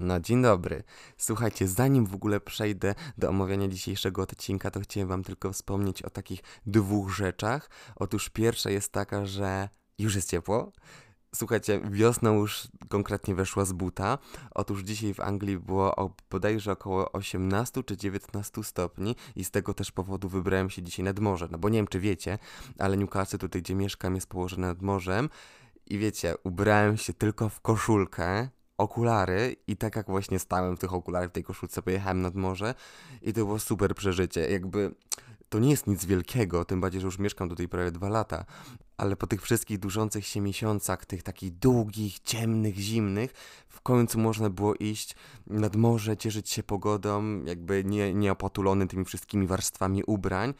No dzień dobry. Słuchajcie, zanim w ogóle przejdę do omawiania dzisiejszego odcinka, to chciałem wam tylko wspomnieć o takich dwóch rzeczach. Otóż pierwsza jest taka, że już jest ciepło. Słuchajcie, wiosna już konkretnie weszła z buta. Otóż dzisiaj w Anglii było bodajże około 18 czy 19 stopni i z tego też powodu wybrałem się dzisiaj nad morze. No bo nie wiem, czy wiecie, ale Newcastle, tutaj gdzie mieszkam, jest położone nad morzem. I wiecie, ubrałem się tylko w koszulkę, okulary i tak jak właśnie stałem w tych okularach, w tej koszulce, pojechałem nad morze i to było super przeżycie. Jakby to nie jest nic wielkiego, tym bardziej, że już mieszkam tutaj prawie 2 lata. Ale po tych wszystkich dłużących się miesiącach, tych takich długich, ciemnych, zimnych, w końcu można było iść nad morze, cieszyć się pogodą, jakby nie opatulony tymi wszystkimi warstwami ubrań.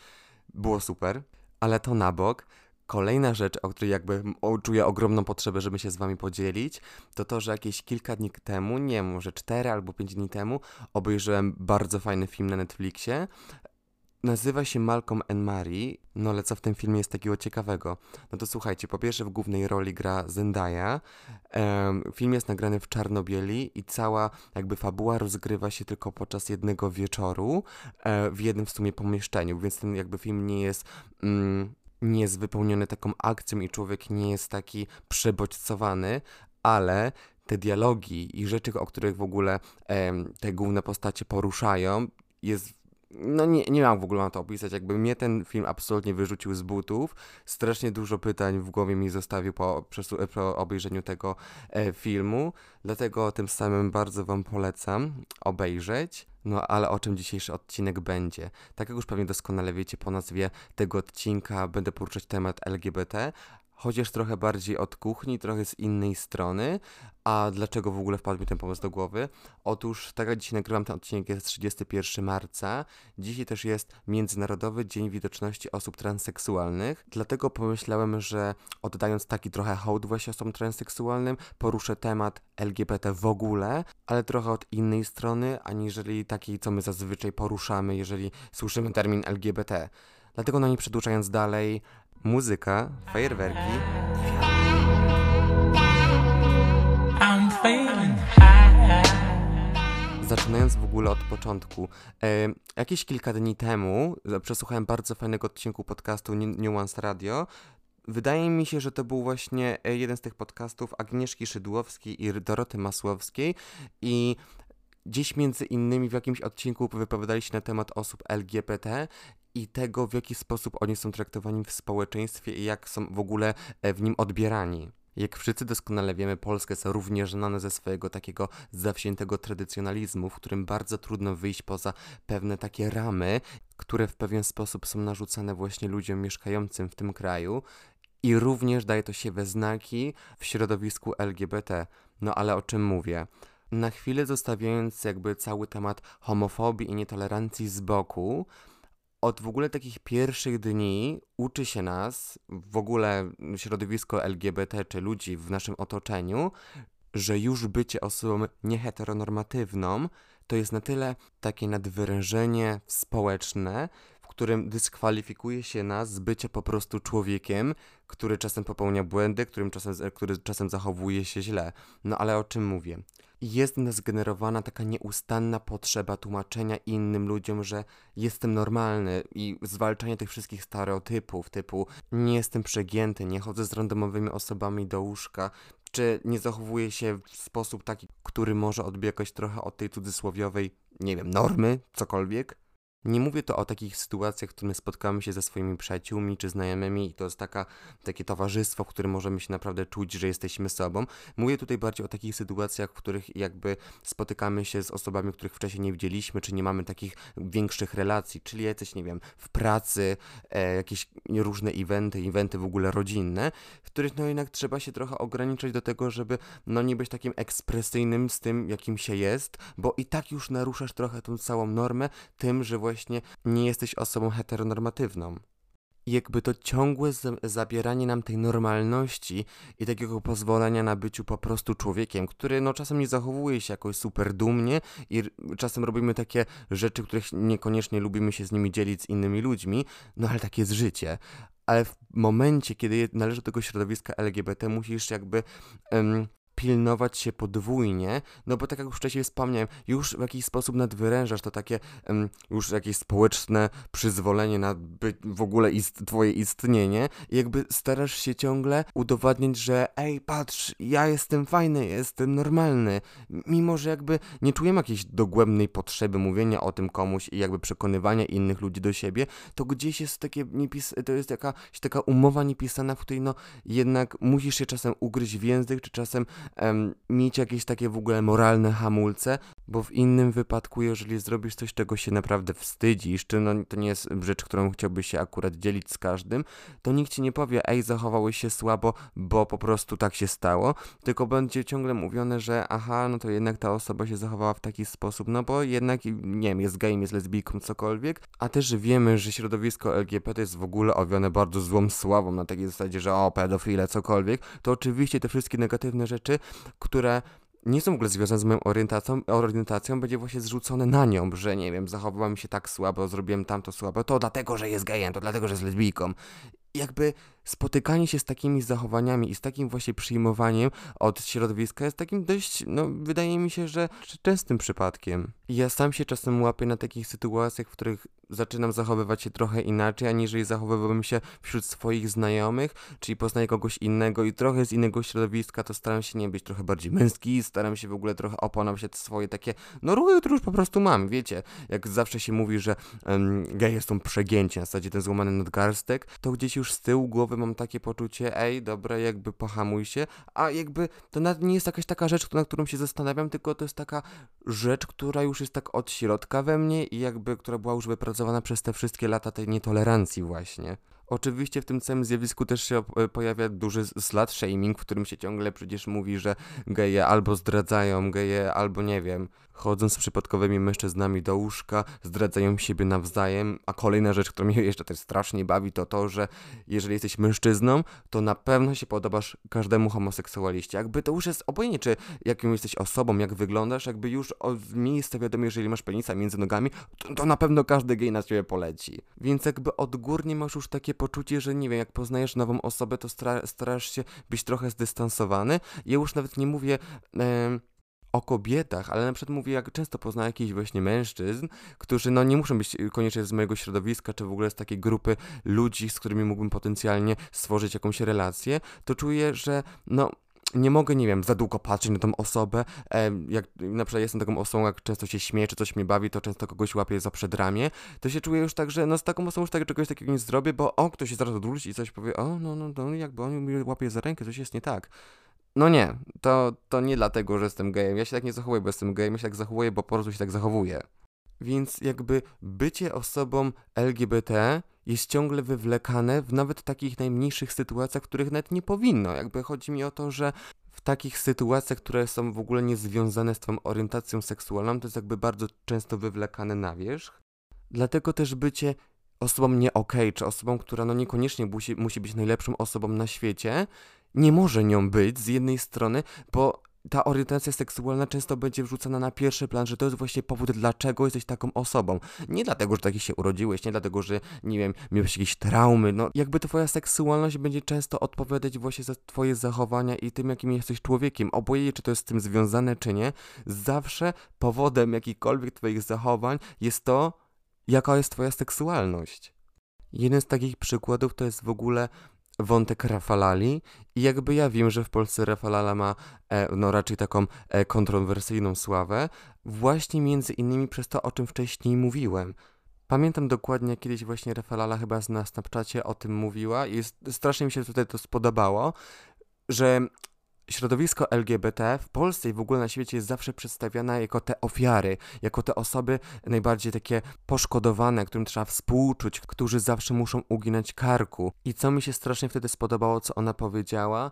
Było super, ale to na bok. Kolejna rzecz, o której jakby czuję ogromną potrzebę, żeby się z wami podzielić, to, że jakieś kilka dni temu, nie wiem, może 4 albo 5 dni temu, obejrzałem bardzo fajny film na Netflixie. Nazywa się Malcolm and Marie, no ale co w tym filmie jest takiego ciekawego? No to słuchajcie, po pierwsze w głównej roli gra Zendaya, film jest nagrany w czarno-bieli i cała jakby fabuła rozgrywa się tylko podczas jednego wieczoru, w jednym w sumie pomieszczeniu, więc ten jakby film nie jest wypełniony taką akcją i człowiek nie jest taki przebodźcowany, ale te dialogi i rzeczy, o których w ogóle te główne postacie poruszają, jest... No nie mam w ogóle na to opisać, jakby mnie ten film absolutnie wyrzucił z butów, strasznie dużo pytań w głowie mi zostawił po obejrzeniu tego filmu, dlatego tym samym bardzo wam polecam obejrzeć. No ale o czym dzisiejszy odcinek będzie? Tak jak już pewnie doskonale wiecie, po nazwie tego odcinka będę poruszać temat LGBT, chociaż trochę bardziej od kuchni, trochę z innej strony. A dlaczego w ogóle wpadł mi ten pomysł do głowy? Otóż, tak jak dzisiaj nagrywam ten odcinek, jest 31 marca. Dzisiaj też jest Międzynarodowy Dzień Widoczności Osób Transseksualnych. Dlatego pomyślałem, że oddając taki trochę hołd właśnie osobom transseksualnym, poruszę temat LGBT w ogóle, ale trochę od innej strony, aniżeli takiej, co my zazwyczaj poruszamy, jeżeli słyszymy termin LGBT. Dlatego, nie przedłużając dalej... Muzyka, fajerwerki. Zaczynając w ogóle od początku. Jakieś kilka dni temu przesłuchałem bardzo fajnego odcinku podcastu Nuance Radio. Wydaje mi się, że to był właśnie jeden z tych podcastów Agnieszki Szydłowskiej i Doroty Masłowskiej i... Dziś między innymi w jakimś odcinku wypowiadali się na temat osób LGBT i tego, w jaki sposób oni są traktowani w społeczeństwie i jak są w ogóle w nim odbierani. Jak wszyscy doskonale wiemy, Polska jest również znana ze swojego takiego zawziętego tradycjonalizmu, w którym bardzo trudno wyjść poza pewne takie ramy, które w pewien sposób są narzucane właśnie ludziom mieszkającym w tym kraju. I również daje to się we znaki w środowisku LGBT. No ale o czym mówię? Na chwilę zostawiając jakby cały temat homofobii i nietolerancji z boku, od w ogóle takich pierwszych dni uczy się nas, w ogóle środowisko LGBT czy ludzi w naszym otoczeniu, że już bycie osobą nieheteronormatywną to jest na tyle takie nadwyrężenie społeczne, w którym dyskwalifikuje się nas z bycia po prostu człowiekiem, który czasem popełnia błędy, który czasem zachowuje się źle. No ale o czym mówię? Jest w nas generowana taka nieustanna potrzeba tłumaczenia innym ludziom, że jestem normalny i zwalczanie tych wszystkich stereotypów typu nie jestem przegięty, nie chodzę z randomowymi osobami do łóżka, czy nie zachowuję się w sposób taki, który może odbiegać trochę od tej cudzysłowiowej, nie wiem, normy, cokolwiek. Nie mówię to o takich sytuacjach, w których spotkamy się ze swoimi przyjaciółmi czy znajomymi i to jest takie towarzystwo, w którym możemy się naprawdę czuć, że jesteśmy sobą. Mówię tutaj bardziej o takich sytuacjach, w których jakby spotykamy się z osobami, których wcześniej nie widzieliśmy, czy nie mamy takich większych relacji, czyli jakieś, nie wiem, w pracy, jakieś różne eventy w ogóle rodzinne, w których no jednak trzeba się trochę ograniczać do tego, żeby no nie być takim ekspresyjnym z tym, jakim się jest, bo i tak już naruszasz trochę tą całą normę tym, że właśnie nie jesteś osobą heteronormatywną. I jakby to ciągłe zabieranie nam tej normalności i takiego pozwolenia na byciu po prostu człowiekiem, który no czasem nie zachowuje się jakoś super dumnie i czasem robimy takie rzeczy, których niekoniecznie lubimy się z nimi dzielić z innymi ludźmi, no ale tak jest życie. Ale w momencie, kiedy należy do tego środowiska LGBT, musisz jakby... pilnować się podwójnie, no bo tak jak już wcześniej wspomniałem, już w jakiś sposób nadwyrężasz to takie już jakieś społeczne przyzwolenie na w ogóle twoje istnienie i jakby starasz się ciągle udowadniać, że ej, patrz, ja jestem fajny, jestem normalny, mimo że jakby nie czujemy jakiejś dogłębnej potrzeby mówienia o tym komuś i jakby przekonywania innych ludzi do siebie, to gdzieś jest takie to jest taka umowa niepisana, w której no jednak musisz się czasem ugryźć w język, czy czasem mieć jakieś takie w ogóle moralne hamulce, bo w innym wypadku, jeżeli zrobisz coś, czego się naprawdę wstydzisz, czy no to nie jest rzecz, którą chciałbyś się akurat dzielić z każdym, to nikt ci nie powie, ej, zachowałeś się słabo, bo po prostu tak się stało, tylko będzie ciągle mówione, że aha, no to jednak ta osoba się zachowała w taki sposób, no bo jednak, nie wiem, jest gejem, jest lesbijką, cokolwiek, a też wiemy, że środowisko LGBT jest w ogóle owiane bardzo złą sławą, na takiej zasadzie, że o, pedofile, cokolwiek, to oczywiście te wszystkie negatywne rzeczy, które nie są w ogóle związane z moją orientacją, będzie właśnie zrzucone na nią, że nie wiem, zachowywałem się tak słabo, zrobiłem tamto słabo, to dlatego, że jest gejem, to dlatego, że jest lesbijką. Jakby spotykanie się z takimi zachowaniami i z takim właśnie przyjmowaniem od środowiska jest takim dość, no wydaje mi się, że częstym przypadkiem. Ja sam się czasem łapię na takich sytuacjach, w których zaczynam zachowywać się trochę inaczej, aniżeli zachowywałbym się wśród swoich znajomych, czyli poznaję kogoś innego i trochę z innego środowiska, to staram się nie być trochę bardziej męski, staram się w ogóle trochę oponać się swoje takie, no ruchy, które już po prostu mam, wiecie, jak zawsze się mówi, że geje są przegięci, na zasadzie ten złamany nadgarstek, to gdzieś już z tyłu głowy mam takie poczucie, ej, dobra, jakby pohamuj się, a jakby to nawet nie jest jakaś taka rzecz, na którą się zastanawiam, tylko to jest taka rzecz, która już jest tak od środka we mnie i jakby, która była już wypracowana przez te wszystkie lata tej nietolerancji właśnie. Oczywiście w tym całym zjawisku też się pojawia duży slut shaming, w którym się ciągle przecież mówi, że geje albo zdradzają geje, albo nie wiem, chodzą z przypadkowymi mężczyznami do łóżka, zdradzają siebie nawzajem, a kolejna rzecz, która mnie jeszcze też strasznie bawi, to to, że jeżeli jesteś mężczyzną, to na pewno się podobasz każdemu homoseksualiście. Jakby to już jest obojętnie, czy jakim jesteś osobą, jak wyglądasz, jakby już od miejsca wiadomo, jeżeli masz penisa między nogami, to na pewno każdy gej na ciebie poleci. Więc jakby odgórnie masz już takie poczucie, że nie wiem, jak poznajesz nową osobę, to starasz się być trochę zdystansowany. Ja już nawet nie mówię o kobietach, ale na przykład mówię, jak często poznaję jakichś właśnie mężczyzn, którzy no nie muszą być koniecznie z mojego środowiska, czy w ogóle z takiej grupy ludzi, z którymi mógłbym potencjalnie stworzyć jakąś relację, to czuję, że no nie mogę, nie wiem, za długo patrzeć na tą osobę, jak na przykład jestem taką osobą, jak często się śmieję, czy coś mnie bawi, to często kogoś łapię za przedramię, to się czuję już tak, że no z taką osobą już tak, czegoś takiego nie zrobię, bo o, ktoś się zaraz odwróci i coś powie, o, no, jakby on mnie łapie za rękę, coś jest nie tak. No nie, to nie dlatego, że jestem gejem, ja się tak nie zachowuję, bo jestem gejem, ja się tak zachowuję, bo po prostu się tak zachowuję. Więc jakby bycie osobą LGBT jest ciągle wywlekane w nawet takich najmniejszych sytuacjach, których nawet nie powinno. Jakby chodzi mi o to, że w takich sytuacjach, które są w ogóle niezwiązane z tą orientacją seksualną, to jest jakby bardzo często wywlekane na wierzch. Dlatego też bycie osobą nie okej, czy osobą, która no niekoniecznie musi być najlepszą osobą na świecie, nie może nią być z jednej strony, bo ta orientacja seksualna często będzie wrzucana na pierwszy plan, że to jest właśnie powód, dlaczego jesteś taką osobą. Nie dlatego, że taki się urodziłeś, nie dlatego, że, nie wiem, miałeś jakieś traumy, no jakby twoja seksualność będzie często odpowiadać właśnie za twoje zachowania i tym, jakim jesteś człowiekiem. Obojętnie, czy to jest z tym związane, czy nie, zawsze powodem jakichkolwiek twoich zachowań jest to, jaka jest twoja seksualność. Jeden z takich przykładów to jest w ogóle wątek Rafalali i jakby ja wiem, że w Polsce Rafalala ma no raczej taką kontrowersyjną sławę, właśnie między innymi przez to, o czym wcześniej mówiłem. Pamiętam dokładnie, kiedyś właśnie Rafalala chyba na Snapchacie o tym mówiła i strasznie mi się tutaj to spodobało, że środowisko LGBT w Polsce i w ogóle na świecie jest zawsze przedstawiane jako te ofiary, jako te osoby najbardziej takie poszkodowane, którym trzeba współczuć, którzy zawsze muszą uginać karku. I co mi się strasznie wtedy spodobało, co ona powiedziała,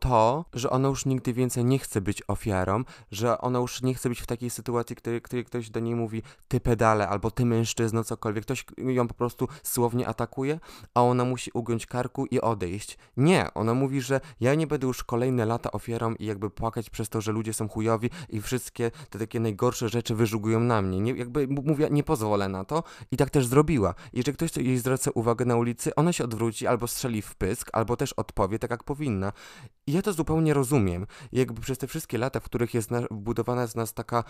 to, że ona już nigdy więcej nie chce być ofiarą, że ona już nie chce być w takiej sytuacji, w której ktoś do niej mówi ty pedale, albo ty mężczyzno, cokolwiek. Ktoś ją po prostu słownie atakuje, a ona musi ugiąć karku i odejść. Nie, ona mówi, że ja nie będę już kolejne lata ofiarą i jakby płakać przez to, że ludzie są chujowi i wszystkie te takie najgorsze rzeczy wyżugują na mnie. Nie, jakby mówię, nie pozwolę na to i tak też zrobiła. Jeżeli ktoś jej zwraca uwagę na ulicy, ona się odwróci, albo strzeli w pysk, albo też odpowie tak, jak powinna. I ja to zupełnie rozumiem. Jakby przez te wszystkie lata, w których jest wbudowana z nas taka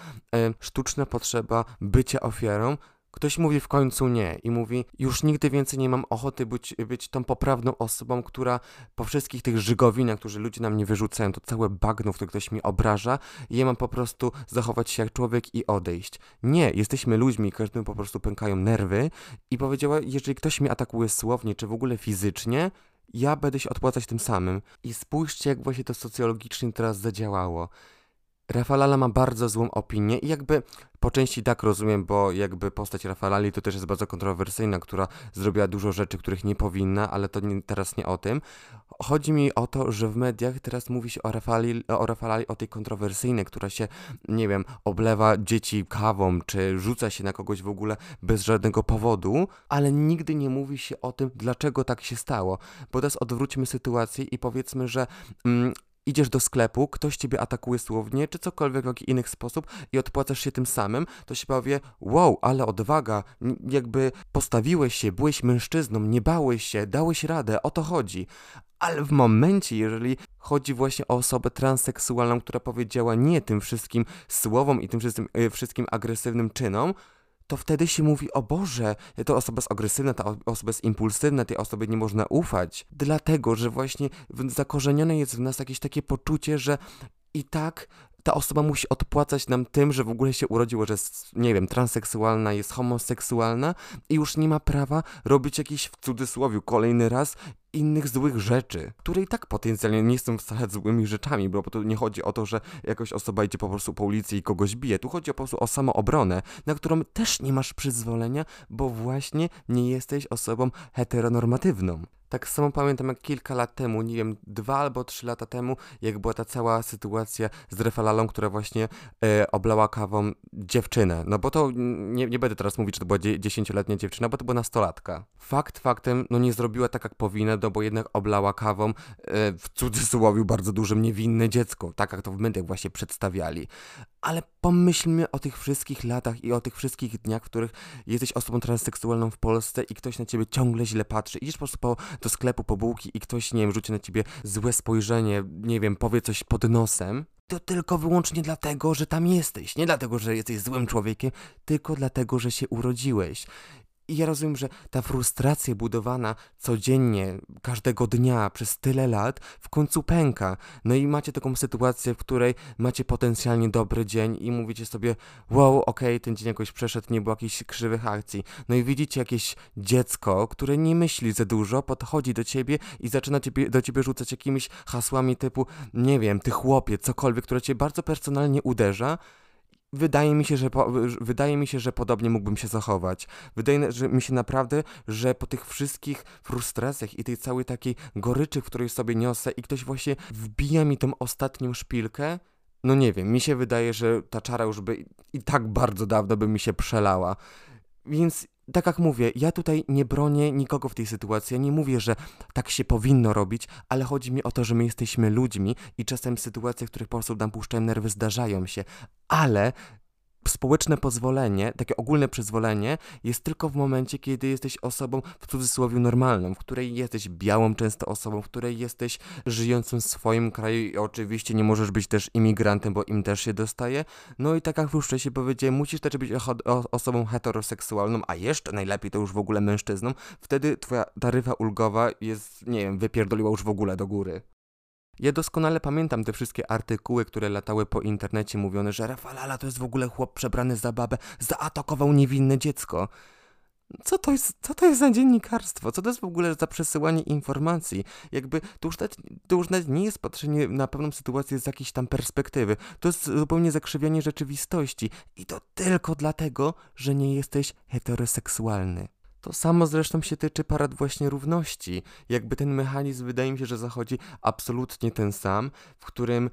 sztuczna potrzeba bycia ofiarą, ktoś mówi w końcu nie i mówi, już nigdy więcej nie mam ochoty być tą poprawną osobą, która po wszystkich tych żygowinach, które ludzie na mnie wyrzucają, to całe bagno, w które ktoś mi obraża, i ja mam po prostu zachować się jak człowiek i odejść. Nie, jesteśmy ludźmi, każdemu po prostu pękają nerwy, i powiedziała, jeżeli ktoś mnie atakuje słownie, czy w ogóle fizycznie, ja będę się odpłacać tym samym. I spójrzcie, jak właśnie to socjologicznie teraz zadziałało. Rafalala ma bardzo złą opinię i jakby po części tak rozumiem, bo jakby postać Rafalali to też jest bardzo kontrowersyjna, która zrobiła dużo rzeczy, których nie powinna, ale to teraz nie o tym. Chodzi mi o to, że w mediach teraz mówi się o Rafalali, o tej kontrowersyjnej, która się, nie wiem, oblewa dzieci kawą, czy rzuca się na kogoś w ogóle bez żadnego powodu, ale nigdy nie mówi się o tym, dlaczego tak się stało. Bo teraz odwróćmy sytuację i powiedzmy, że... idziesz do sklepu, ktoś ciebie atakuje słownie, czy cokolwiek w jakiś inny sposób i odpłacasz się tym samym, to się powie, wow, ale odwaga, jakby postawiłeś się, byłeś mężczyzną, nie bałeś się, dałeś radę, o to chodzi. Ale w momencie, jeżeli chodzi właśnie o osobę transseksualną, która powiedziała nie tym wszystkim słowom i tym wszystkim agresywnym czynom, to wtedy się mówi, o Boże, ta osoba jest agresywna, ta osoba jest impulsywna, tej osobie nie można ufać. Dlatego, że właśnie zakorzenione jest w nas jakieś takie poczucie, że i tak ta osoba musi odpłacać nam tym, że w ogóle się urodziło, że jest, nie wiem, transseksualna, jest homoseksualna i już nie ma prawa robić jakichś, w cudzysłowie, kolejny raz innych złych rzeczy, które i tak potencjalnie nie są wcale złymi rzeczami, bo tu nie chodzi o to, że jakaś osoba idzie po prostu po ulicy i kogoś bije. Tu chodzi po prostu o samoobronę, na którą też nie masz przyzwolenia, bo właśnie nie jesteś osobą heteronormatywną. Tak samo pamiętam, jak kilka lat temu, nie wiem, 2 albo 3 lata temu, jak była ta cała sytuacja z Rafalalą, która właśnie oblała kawą dziewczynę. No bo to, nie będę teraz mówić, że to była 10-letnia dziewczyna, bo to była nastolatka. Fakt faktem, no nie zrobiła tak, jak powinna, no bo jednak oblała kawą, w cudzysłowie bardzo dużym, niewinne dziecko, tak jak to w mediach właśnie przedstawiali. Ale pomyślmy o tych wszystkich latach i o tych wszystkich dniach, w których jesteś osobą transseksualną w Polsce i ktoś na ciebie ciągle źle patrzy. Idziesz po prostu do sklepu po bułki i ktoś, nie wiem, rzuci na ciebie złe spojrzenie, nie wiem, powie coś pod nosem. To tylko wyłącznie dlatego, że tam jesteś. Nie dlatego, że jesteś złym człowiekiem, tylko dlatego, że się urodziłeś. I ja rozumiem, że ta frustracja budowana codziennie, każdego dnia, przez tyle lat, w końcu pęka. No i macie taką sytuację, w której macie potencjalnie dobry dzień i mówicie sobie, wow, okej, ten dzień jakoś przeszedł, nie było jakichś krzywych akcji. No i widzicie jakieś dziecko, które nie myśli za dużo, podchodzi do ciebie i zaczyna do ciebie rzucać jakimiś hasłami typu, nie wiem, ty chłopie, cokolwiek, które cię bardzo personalnie uderza. Wydaje mi się, że podobnie mógłbym się zachować. Wydaje mi się naprawdę, że po tych wszystkich frustracjach i tej całej takiej goryczy, w której sobie niosę i ktoś właśnie wbija mi tą ostatnią szpilkę, no nie wiem, mi się wydaje, że ta czara już by i tak bardzo dawno by mi się przelała. Więc tak jak mówię, ja tutaj nie bronię nikogo w tej sytuacji, ja nie mówię, że tak się powinno robić, ale chodzi mi o to, że my jesteśmy ludźmi i czasem sytuacje, w których po prostu nam puszczają nerwy, zdarzają się, ale społeczne pozwolenie, takie ogólne przyzwolenie jest tylko w momencie, kiedy jesteś osobą w cudzysłowie normalną, w której jesteś białą często osobą, w której jesteś żyjącą w swoim kraju i oczywiście nie możesz być też imigrantem, bo im też się dostaje. No i tak jak już wcześniej powiedziałem, musisz też być osobą heteroseksualną, a jeszcze najlepiej to już w ogóle mężczyzną. Wtedy twoja taryfa ulgowa jest, nie wiem, wypierdoliła już w ogóle do góry. Ja doskonale pamiętam te wszystkie artykuły, które latały po internecie, mówione, że Rafalala to jest w ogóle chłop przebrany za babę, zaatakował niewinne dziecko. Co to jest za dziennikarstwo? Co to jest w ogóle za przesyłanie informacji? Jakby to już nawet nie jest patrzenie na pewną sytuację z jakiejś tam perspektywy. To jest zupełnie zakrzywianie rzeczywistości. I to tylko dlatego, że nie jesteś heteroseksualny. To samo zresztą się tyczy parad właśnie równości. Jakby ten mechanizm, wydaje mi się, że zachodzi absolutnie ten sam, w którym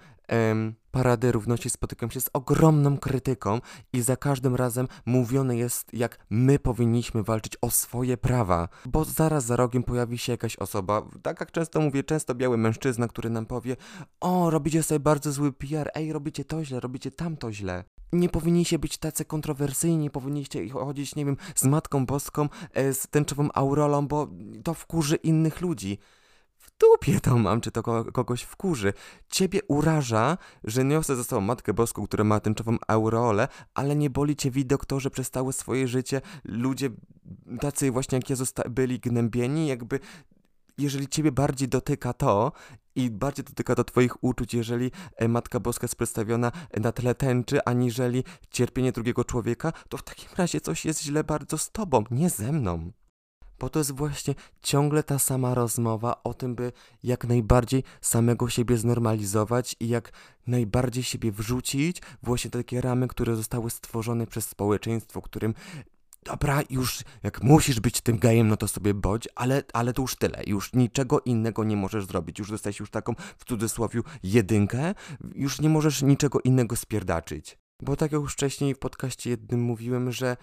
parady równości spotykają się z ogromną krytyką i za każdym razem mówione jest, jak my powinniśmy walczyć o swoje prawa, bo zaraz za rogiem pojawi się jakaś osoba, tak jak często mówię, często biały mężczyzna, który nam powie, o, robicie sobie bardzo zły PR, robicie to źle, robicie tamto źle. Nie powinniście być tacy kontrowersyjni, powinniście chodzić, nie wiem, z Matką Boską, z tęczową aurolą, bo to wkurzy innych ludzi. dupie to mam, czy to kogoś wkurzy. Ciebie uraża, że niosę ze sobą Matkę Boską, która ma tęczową aureolę, ale nie boli cię widok to, że przez całe swoje życie ludzie tacy właśnie jak Jezus byli gnębieni, jakby... Jeżeli ciebie bardziej dotyka to i bardziej dotyka to twoich uczuć, jeżeli Matka Boska jest przedstawiona na tle tęczy, aniżeli cierpienie drugiego człowieka, to w takim razie coś jest źle bardzo z tobą, nie ze mną. Bo to jest właśnie ciągle ta sama rozmowa o tym, by jak najbardziej samego siebie znormalizować i jak najbardziej siebie wrzucić właśnie takie ramy, które zostały stworzone przez społeczeństwo, którym... Dobra, już jak musisz być tym gejem, no to sobie bądź, ale to już tyle. Już niczego innego nie możesz zrobić. Już dostałeś już taką, w cudzysłowie, jedynkę. Już nie możesz niczego innego spierdaczyć. Bo tak jak już wcześniej w podcaście jednym mówiłem, że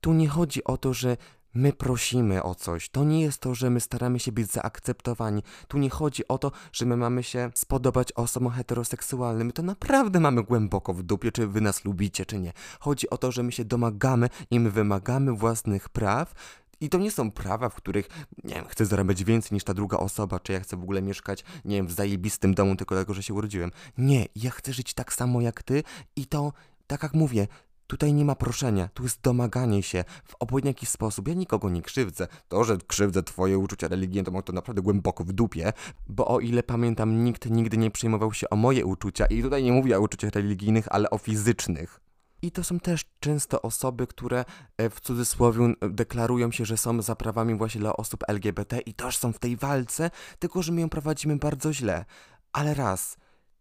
tu nie chodzi o to, że my prosimy o coś. To nie jest to, że my staramy się być zaakceptowani. Tu nie chodzi o to, że my mamy się spodobać osobom heteroseksualnym. My to naprawdę mamy głęboko w dupie, czy wy nas lubicie, czy nie. Chodzi o to, że my się domagamy i my wymagamy własnych praw. I to nie są prawa, w których, nie wiem, chcę zarabiać więcej niż ta druga osoba, czy ja chcę w ogóle mieszkać, nie wiem, w zajebistym domu tylko dlatego, że się urodziłem. Nie, ja chcę żyć tak samo jak ty i to, tak jak mówię, tutaj nie ma proszenia, tu jest domaganie się w obojętny sposób. Ja nikogo nie krzywdzę. To, że krzywdzę twoje uczucia religijne, to mam to naprawdę głęboko w dupie, bo o ile pamiętam, nikt nigdy nie przejmował się o moje uczucia i tutaj nie mówię o uczuciach religijnych, ale o fizycznych. I to są też często osoby, które w cudzysłowie deklarują się, że są za prawami właśnie dla osób LGBT i też są w tej walce, tylko że my ją prowadzimy bardzo źle. Ale raz,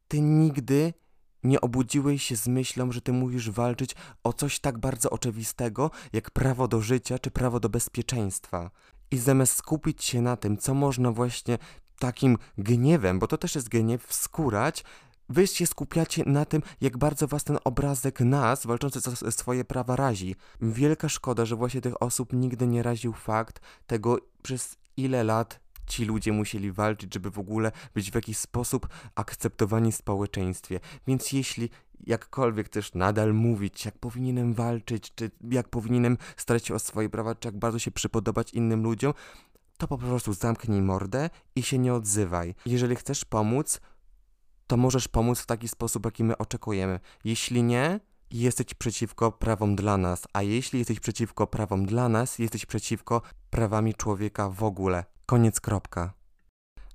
ty nigdy... nie obudziłeś się z myślą, że ty musisz walczyć o coś tak bardzo oczywistego, jak prawo do życia czy prawo do bezpieczeństwa. I zamiast skupić się na tym, co można właśnie takim gniewem, bo to też jest gniew, wskurać, wy się skupiacie na tym, jak bardzo was ten obrazek nas, walczący za swoje prawa, razi. Wielka szkoda, że właśnie tych osób nigdy nie raził fakt tego, przez ile lat ci ludzie musieli walczyć, żeby w ogóle być w jakiś sposób akceptowani w społeczeństwie. Więc jeśli jakkolwiek chcesz nadal mówić, jak powinienem walczyć, czy jak powinienem starać się o swoje prawa, czy jak bardzo się przypodobać innym ludziom, to po prostu zamknij mordę i się nie odzywaj. Jeżeli chcesz pomóc, to możesz pomóc w taki sposób, jaki my oczekujemy. Jeśli nie... jesteś przeciwko prawom dla nas, a jeśli jesteś przeciwko prawom dla nas, jesteś przeciwko prawami człowieka w ogóle. Koniec, kropka.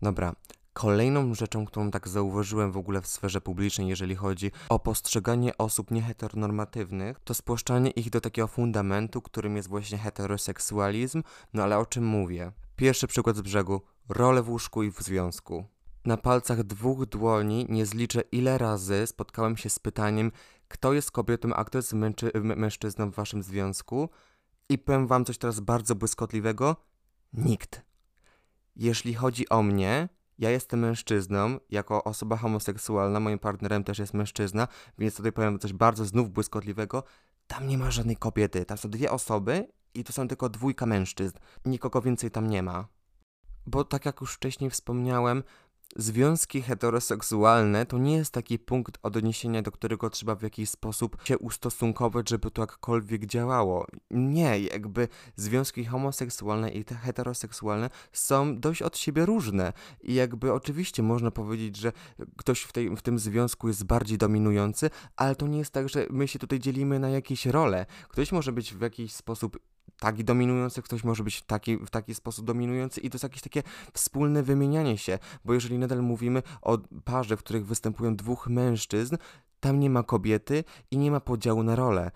Dobra, kolejną rzeczą, którą tak zauważyłem w ogóle w sferze publicznej, jeżeli chodzi o postrzeganie osób nieheteronormatywnych, to spłaszczanie ich do takiego fundamentu, którym jest właśnie heteroseksualizm, no ale o czym mówię? Pierwszy przykład z brzegu, role w łóżku i w związku. Na palcach dwóch dłoni nie zliczę ile razy spotkałem się z pytaniem, kto jest kobietą, a kto jest mężczyzną w waszym związku? I powiem wam coś teraz bardzo błyskotliwego. Nikt. Jeśli chodzi o mnie, ja jestem mężczyzną, jako osoba homoseksualna, moim partnerem też jest mężczyzna, więc tutaj powiem coś bardzo znów błyskotliwego. Tam nie ma żadnej kobiety, tam są dwie osoby i to są tylko dwójka mężczyzn. Nikogo więcej tam nie ma. Bo tak jak już wcześniej wspomniałem, związki heteroseksualne to nie jest taki punkt odniesienia, do którego trzeba w jakiś sposób się ustosunkować, żeby to jakkolwiek działało. Nie, jakby związki homoseksualne i te heteroseksualne są dość od siebie różne. I jakby oczywiście można powiedzieć, że ktoś w tym związku jest bardziej dominujący, ale to nie jest tak, że my się tutaj dzielimy na jakieś role. Ktoś może być w jakiś sposób taki dominujący, ktoś może być w taki sposób dominujący i to jest jakieś takie wspólne wymienianie się, bo jeżeli nadal mówimy o parze, w których występują dwóch mężczyzn, tam nie ma kobiety i nie ma podziału na rolę.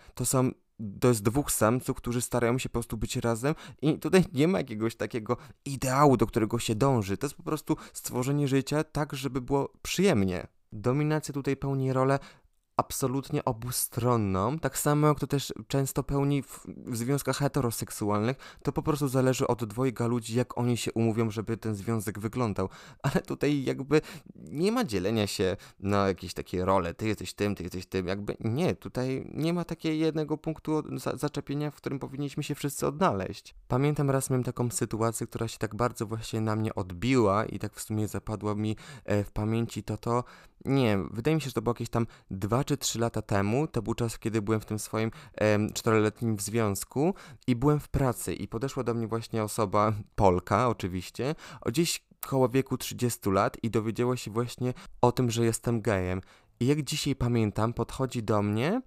To jest dwóch samców, którzy starają się po prostu być razem i tutaj nie ma jakiegoś takiego ideału, do którego się dąży. To jest po prostu stworzenie życia tak, żeby było przyjemnie. Dominacja tutaj pełni rolę absolutnie obustronną, tak samo jak to też często pełni w związkach heteroseksualnych, to po prostu zależy od dwojga ludzi, jak oni się umówią, żeby ten związek wyglądał. Ale tutaj jakby nie ma dzielenia się na jakieś takie role, ty jesteś tym, jakby nie, tutaj nie ma takiego jednego punktu zaczepienia, w którym powinniśmy się wszyscy odnaleźć. Pamiętam raz miałem taką sytuację, która się tak bardzo właśnie na mnie odbiła i tak w sumie zapadła mi w pamięci to, nie, wydaje mi się, że to było jakieś tam 2 czy 3 lata temu, to był czas, kiedy byłem w tym swoim 4-letnim związku i byłem w pracy i podeszła do mnie właśnie osoba, Polka oczywiście, o gdzieś koło wieku 30 lat i dowiedziała się właśnie o tym, że jestem gejem. I jak dzisiaj pamiętam, podchodzi do mnie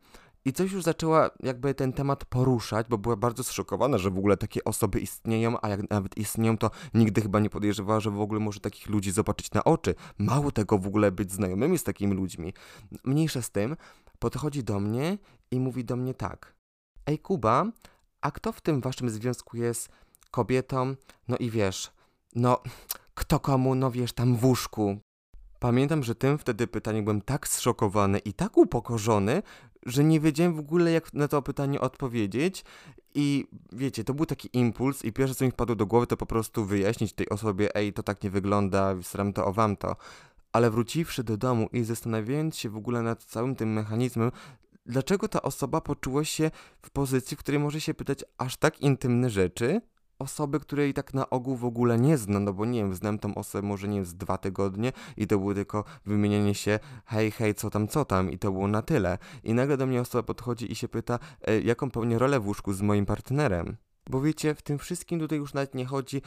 i coś już zaczęła jakby ten temat poruszać, bo była bardzo zszokowana, że w ogóle takie osoby istnieją, a jak nawet istnieją, to nigdy chyba nie podejrzewała, że w ogóle może takich ludzi zobaczyć na oczy. Mało tego, w ogóle być znajomymi z takimi ludźmi. Mniejsza z tym, podchodzi do mnie i mówi do mnie tak. Ej Kuba, a kto w tym waszym związku jest kobietą? No i wiesz, no kto komu, no wiesz, tam w łóżku. Pamiętam, że tym wtedy pytaniem byłem tak zszokowany i tak upokorzony, że nie wiedziałem w ogóle, jak na to pytanie odpowiedzieć i wiecie, to był taki impuls i pierwsze, co mi wpadło do głowy, to po prostu wyjaśnić tej osobie, ej, to tak nie wygląda, sram to, o wam to. Ale wróciwszy do domu i zastanawiając się w ogóle nad całym tym mechanizmem, dlaczego ta osoba poczuła się w pozycji, w której może się pytać aż tak intymne rzeczy, osoby, której tak na ogół w ogóle nie znam, no bo nie wiem, znam tą osobę może nie wiem z 2 tygodnie i to było tylko wymienienie się hej, hej, co tam i to było na tyle. I nagle do mnie osoba podchodzi i się pyta, jaką pełnię rolę w łóżku z moim partnerem. Bo wiecie, w tym wszystkim tutaj już nawet nie chodzi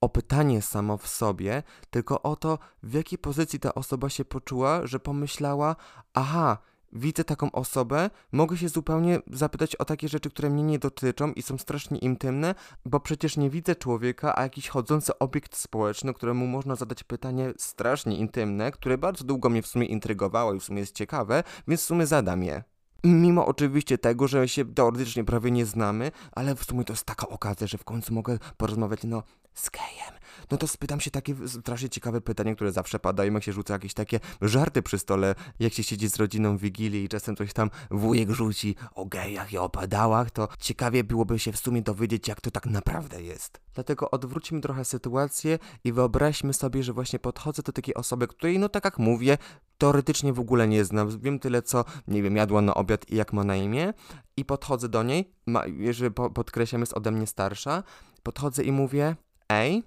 o pytanie samo w sobie, tylko o to, w jakiej pozycji ta osoba się poczuła, że pomyślała, aha, widzę taką osobę, mogę się zupełnie zapytać o takie rzeczy, które mnie nie dotyczą i są strasznie intymne, bo przecież nie widzę człowieka, a jakiś chodzący obiekt społeczny, któremu można zadać pytanie strasznie intymne, które bardzo długo mnie w sumie intrygowało i w sumie jest ciekawe, więc w sumie zadam je. Mimo oczywiście tego, że się teoretycznie prawie nie znamy, ale w sumie to jest taka okazja, że w końcu mogę porozmawiać, no, z gejem. No to spytam się takie strasznie ciekawe pytanie, które zawsze padają, jak się rzuca jakieś takie żarty przy stole, jak się siedzi z rodziną w Wigilii i czasem coś tam wujek rzuci o gejach i o padałach, to ciekawie byłoby się w sumie dowiedzieć, jak to tak naprawdę jest. Dlatego odwróćmy trochę sytuację i wyobraźmy sobie, że właśnie podchodzę do takiej osoby, której, no tak jak mówię, teoretycznie w ogóle nie znam. Wiem tyle, co, nie wiem, jadła na obiad i jak ma na imię i podchodzę do niej, jeżeli podkreślam, jest ode mnie starsza, podchodzę i mówię, ej,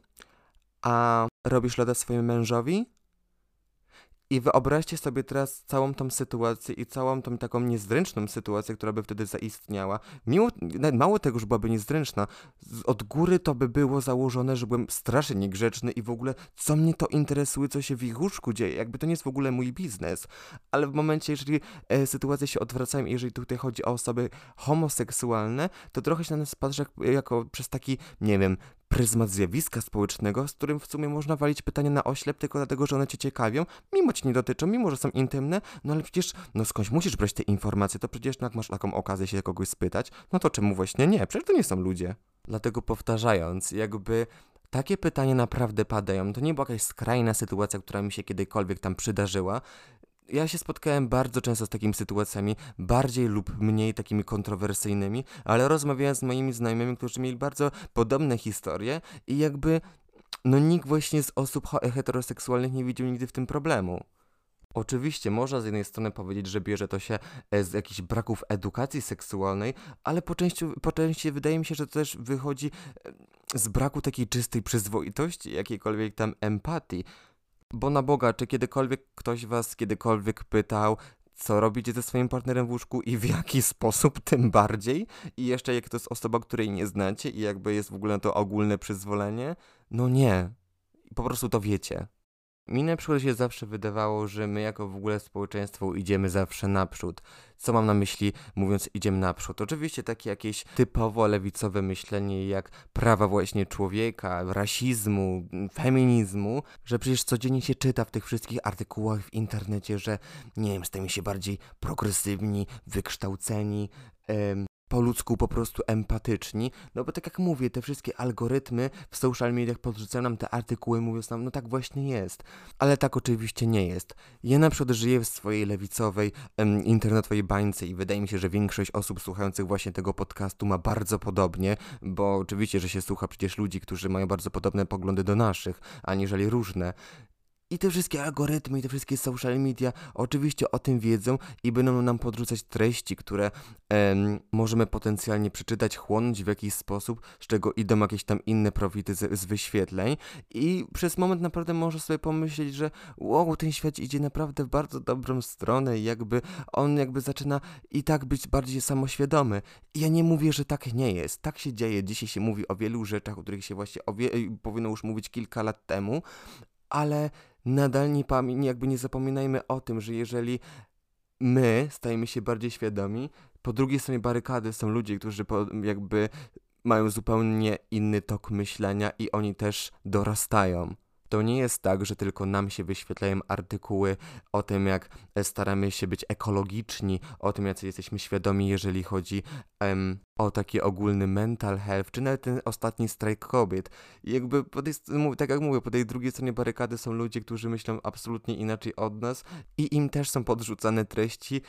a robisz loda swojemu mężowi? I wyobraźcie sobie teraz całą tą sytuację i całą tą taką niezręczną sytuację, która by wtedy zaistniała. Mało tego, że byłaby niezręczna. Od góry to by było założone, że byłem strasznie niegrzeczny i w ogóle co mnie to interesuje, co się w ich łóżku dzieje. Jakby to nie jest w ogóle mój biznes. Ale w momencie, jeżeli sytuacje się odwracają, jeżeli tutaj chodzi o osoby homoseksualne, to trochę się na nas patrzy jako przez taki, nie wiem, pryzmat zjawiska społecznego, z którym w sumie można walić pytania na oślep tylko dlatego, że one cię ciekawią, mimo cię nie dotyczą, mimo że są intymne, no ale przecież, no skądś musisz brać te informacje, to przecież jak masz taką okazję się kogoś spytać, no to czemu właśnie nie? Przecież to nie są ludzie. Dlatego powtarzając, jakby takie pytania naprawdę padają, to nie była jakaś skrajna sytuacja, która mi się kiedykolwiek tam przydarzyła. Ja się spotkałem bardzo często z takimi sytuacjami, bardziej lub mniej takimi kontrowersyjnymi, ale rozmawiałem z moimi znajomymi, którzy mieli bardzo podobne historie i jakby no nikt właśnie z osób heteroseksualnych nie widział nigdy w tym problemu. Oczywiście można z jednej strony powiedzieć, że bierze to się z jakichś braków edukacji seksualnej, ale po części wydaje mi się, że to też wychodzi z braku takiej czystej przyzwoitości, jakiejkolwiek tam empatii. Bo na Boga, czy kiedykolwiek ktoś was kiedykolwiek pytał, co robicie ze swoim partnerem w łóżku i w jaki sposób, tym bardziej? I jeszcze jak to jest osoba, której nie znacie i jakby jest w ogóle na to ogólne przyzwolenie? No nie. Po prostu to wiecie. Mi na przykład się zawsze wydawało, że my jako w ogóle społeczeństwo idziemy zawsze naprzód. Co mam na myśli, mówiąc idziemy naprzód? Oczywiście takie jakieś typowo lewicowe myślenie jak prawa właśnie człowieka, rasizmu, feminizmu, że przecież codziennie się czyta w tych wszystkich artykułach w internecie, że nie wiem, stajemy się bardziej progresywni, wykształceni, po ludzku po prostu empatyczni, no bo tak jak mówię, te wszystkie algorytmy w social mediach podrzucają nam te artykuły, mówiąc nam, no tak właśnie jest, ale tak oczywiście nie jest. Ja na przykład żyję w swojej lewicowej, internetowej bańce i wydaje mi się, że większość osób słuchających właśnie tego podcastu ma bardzo podobnie, bo oczywiście, że się słucha przecież ludzi, którzy mają bardzo podobne poglądy do naszych, aniżeli różne. I te wszystkie algorytmy i te wszystkie social media oczywiście o tym wiedzą i będą nam podrzucać treści, które możemy potencjalnie przeczytać, chłonąć w jakiś sposób, z czego idą jakieś tam inne profity z wyświetleń. I przez moment naprawdę można sobie pomyśleć, że wow, ten świat idzie naprawdę w bardzo dobrą stronę i jakby on jakby zaczyna i tak być bardziej samoświadomy. I ja nie mówię, że tak nie jest. Tak się dzieje. Dzisiaj się mówi o wielu rzeczach, o których się właśnie powinno już mówić kilka lat temu, ale nadal nie zapominajmy o tym, że jeżeli my stajemy się bardziej świadomi, po drugiej stronie barykady są ludzie, którzy mają zupełnie inny tok myślenia i oni też dorastają. To nie jest tak, że tylko nam się wyświetlają artykuły o tym, jak staramy się być ekologiczni, o tym, jacy jesteśmy świadomi, jeżeli chodzi o taki ogólny mental health, czy nawet ten ostatni strajk kobiet. Tak jak mówię, po tej drugiej stronie barykady są ludzie, którzy myślą absolutnie inaczej od nas i im też są podrzucane treści,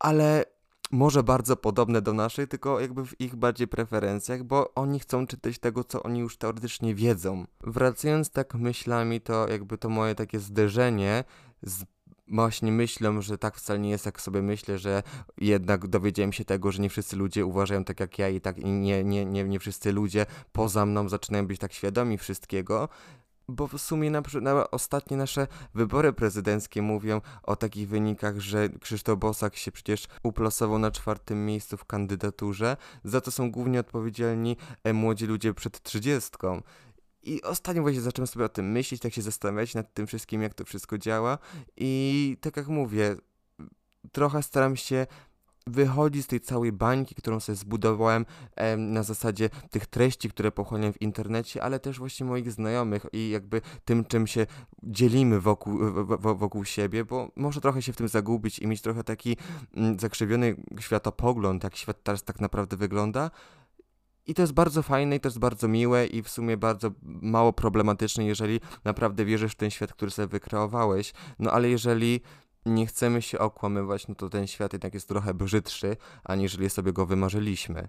ale może bardzo podobne do naszej, tylko w ich bardziej preferencjach, bo oni chcą czytać tego, co oni już teoretycznie wiedzą. Wracając tak myślami, to to moje takie zderzenie z właśnie myślą, że tak wcale nie jest, jak sobie myślę, że jednak dowiedziałem się tego, że nie wszyscy ludzie uważają tak jak ja i tak nie wszyscy ludzie poza mną zaczynają być tak świadomi wszystkiego. Bo w sumie na ostatnie nasze wybory prezydenckie mówią o takich wynikach, że Krzysztof Bosak się przecież uplasował na 4. miejscu w kandydaturze. Za to są głównie odpowiedzialni młodzi ludzie przed 30. I ostatnio właśnie zacząłem sobie o tym myśleć, tak się zastanawiać nad tym wszystkim, jak to wszystko działa. I tak jak mówię, trochę staram się wychodzi z tej całej bańki, którą sobie zbudowałem na zasadzie tych treści, które pochłaniam w internecie, ale też właśnie moich znajomych i tym, czym się dzielimy wokół siebie, bo może trochę się w tym zagubić i mieć trochę taki zakrzywiony światopogląd, jak świat teraz tak naprawdę wygląda. I to jest bardzo fajne i to jest bardzo miłe i w sumie bardzo mało problematyczne, jeżeli naprawdę wierzysz w ten świat, który sobie wykreowałeś. No ale jeżeli nie chcemy się okłamywać, no to ten świat jednak jest trochę brzydszy, aniżeli sobie go wymarzyliśmy.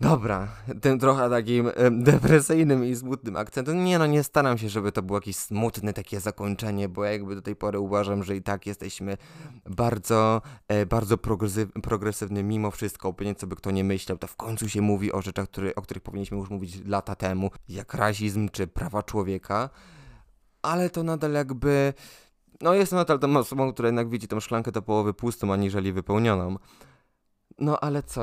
Dobra, tym trochę takim depresyjnym i smutnym akcentem. Nie staram się, żeby to było jakieś smutne takie zakończenie, bo do tej pory uważam, że i tak jesteśmy bardzo, bardzo progresywni mimo wszystko. Pewnie co by kto nie myślał, to w końcu się mówi o rzeczach, o których powinniśmy już mówić lata temu, jak rasizm czy prawa człowieka, ale to nadal No jestem nadal tą osobą, która jednak widzi tą szklankę do połowy pustą, aniżeli wypełnioną. No ale co,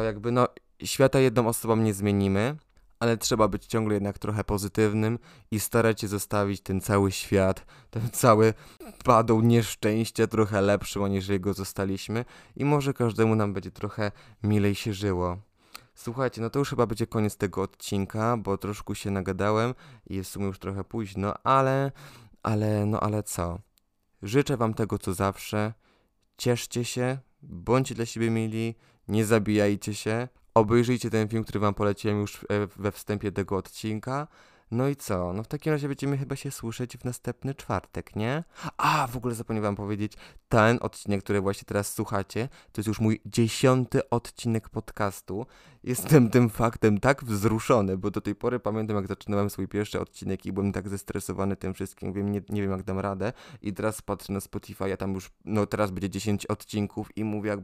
świata jedną osobą nie zmienimy, ale trzeba być ciągle jednak trochę pozytywnym i starać się zostawić ten cały świat, ten cały padł nieszczęścia trochę lepszym, aniżeli go zostaliśmy i może każdemu nam będzie trochę milej się żyło. Słuchajcie, no to już chyba będzie koniec tego odcinka, bo troszkę się nagadałem i jest w sumie już trochę późno, ale co? Życzę wam tego, co zawsze. Cieszcie się, bądźcie dla siebie mili, nie zabijajcie się. Obejrzyjcie ten film, który wam poleciłem już we wstępie tego odcinka. No i co? No w takim razie będziemy chyba się słyszeć w następny czwartek, nie? A, w ogóle zapomniałem wam powiedzieć, ten odcinek, który właśnie teraz słuchacie, to jest już mój 10. odcinek podcastu. Jestem tym faktem tak wzruszony, bo do tej pory pamiętam, jak zaczynałem swój pierwszy odcinek i byłem tak zestresowany tym wszystkim, nie wiem jak dam radę. I teraz patrzę na Spotify, ja tam już, no teraz będzie 10 odcinków i mówię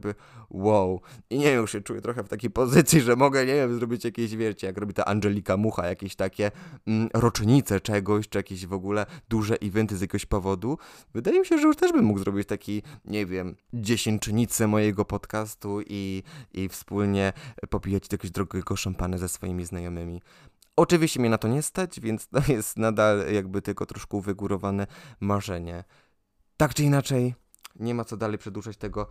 wow. I nie wiem, już się czuję trochę w takiej pozycji, że mogę, nie wiem, zrobić jakieś, wiecie, jak robi ta Angelika Mucha, jakieś takie rocznice czegoś, czy jakieś w ogóle duże eventy z jakiegoś powodu. Wydaje mi się, że już też bym mógł zrobić taki, nie wiem, 10-nicę mojego podcastu i wspólnie popijać jakiegoś drogiego szampana ze swoimi znajomymi. Oczywiście mnie na to nie stać, więc to jest nadal tylko troszkę wygórowane marzenie. Tak czy inaczej, nie ma co dalej przedłużać tego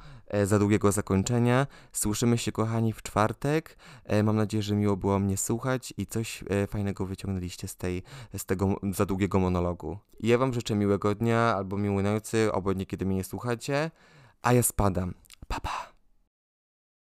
za długiego zakończenia. Słyszymy się, kochani, w czwartek. Mam nadzieję, że miło było mnie słuchać i coś fajnego wyciągnęliście z tego za długiego monologu. Ja wam życzę miłego dnia albo miłej nocy, obojętnie kiedy mnie nie słuchacie, a ja spadam. Pa, pa!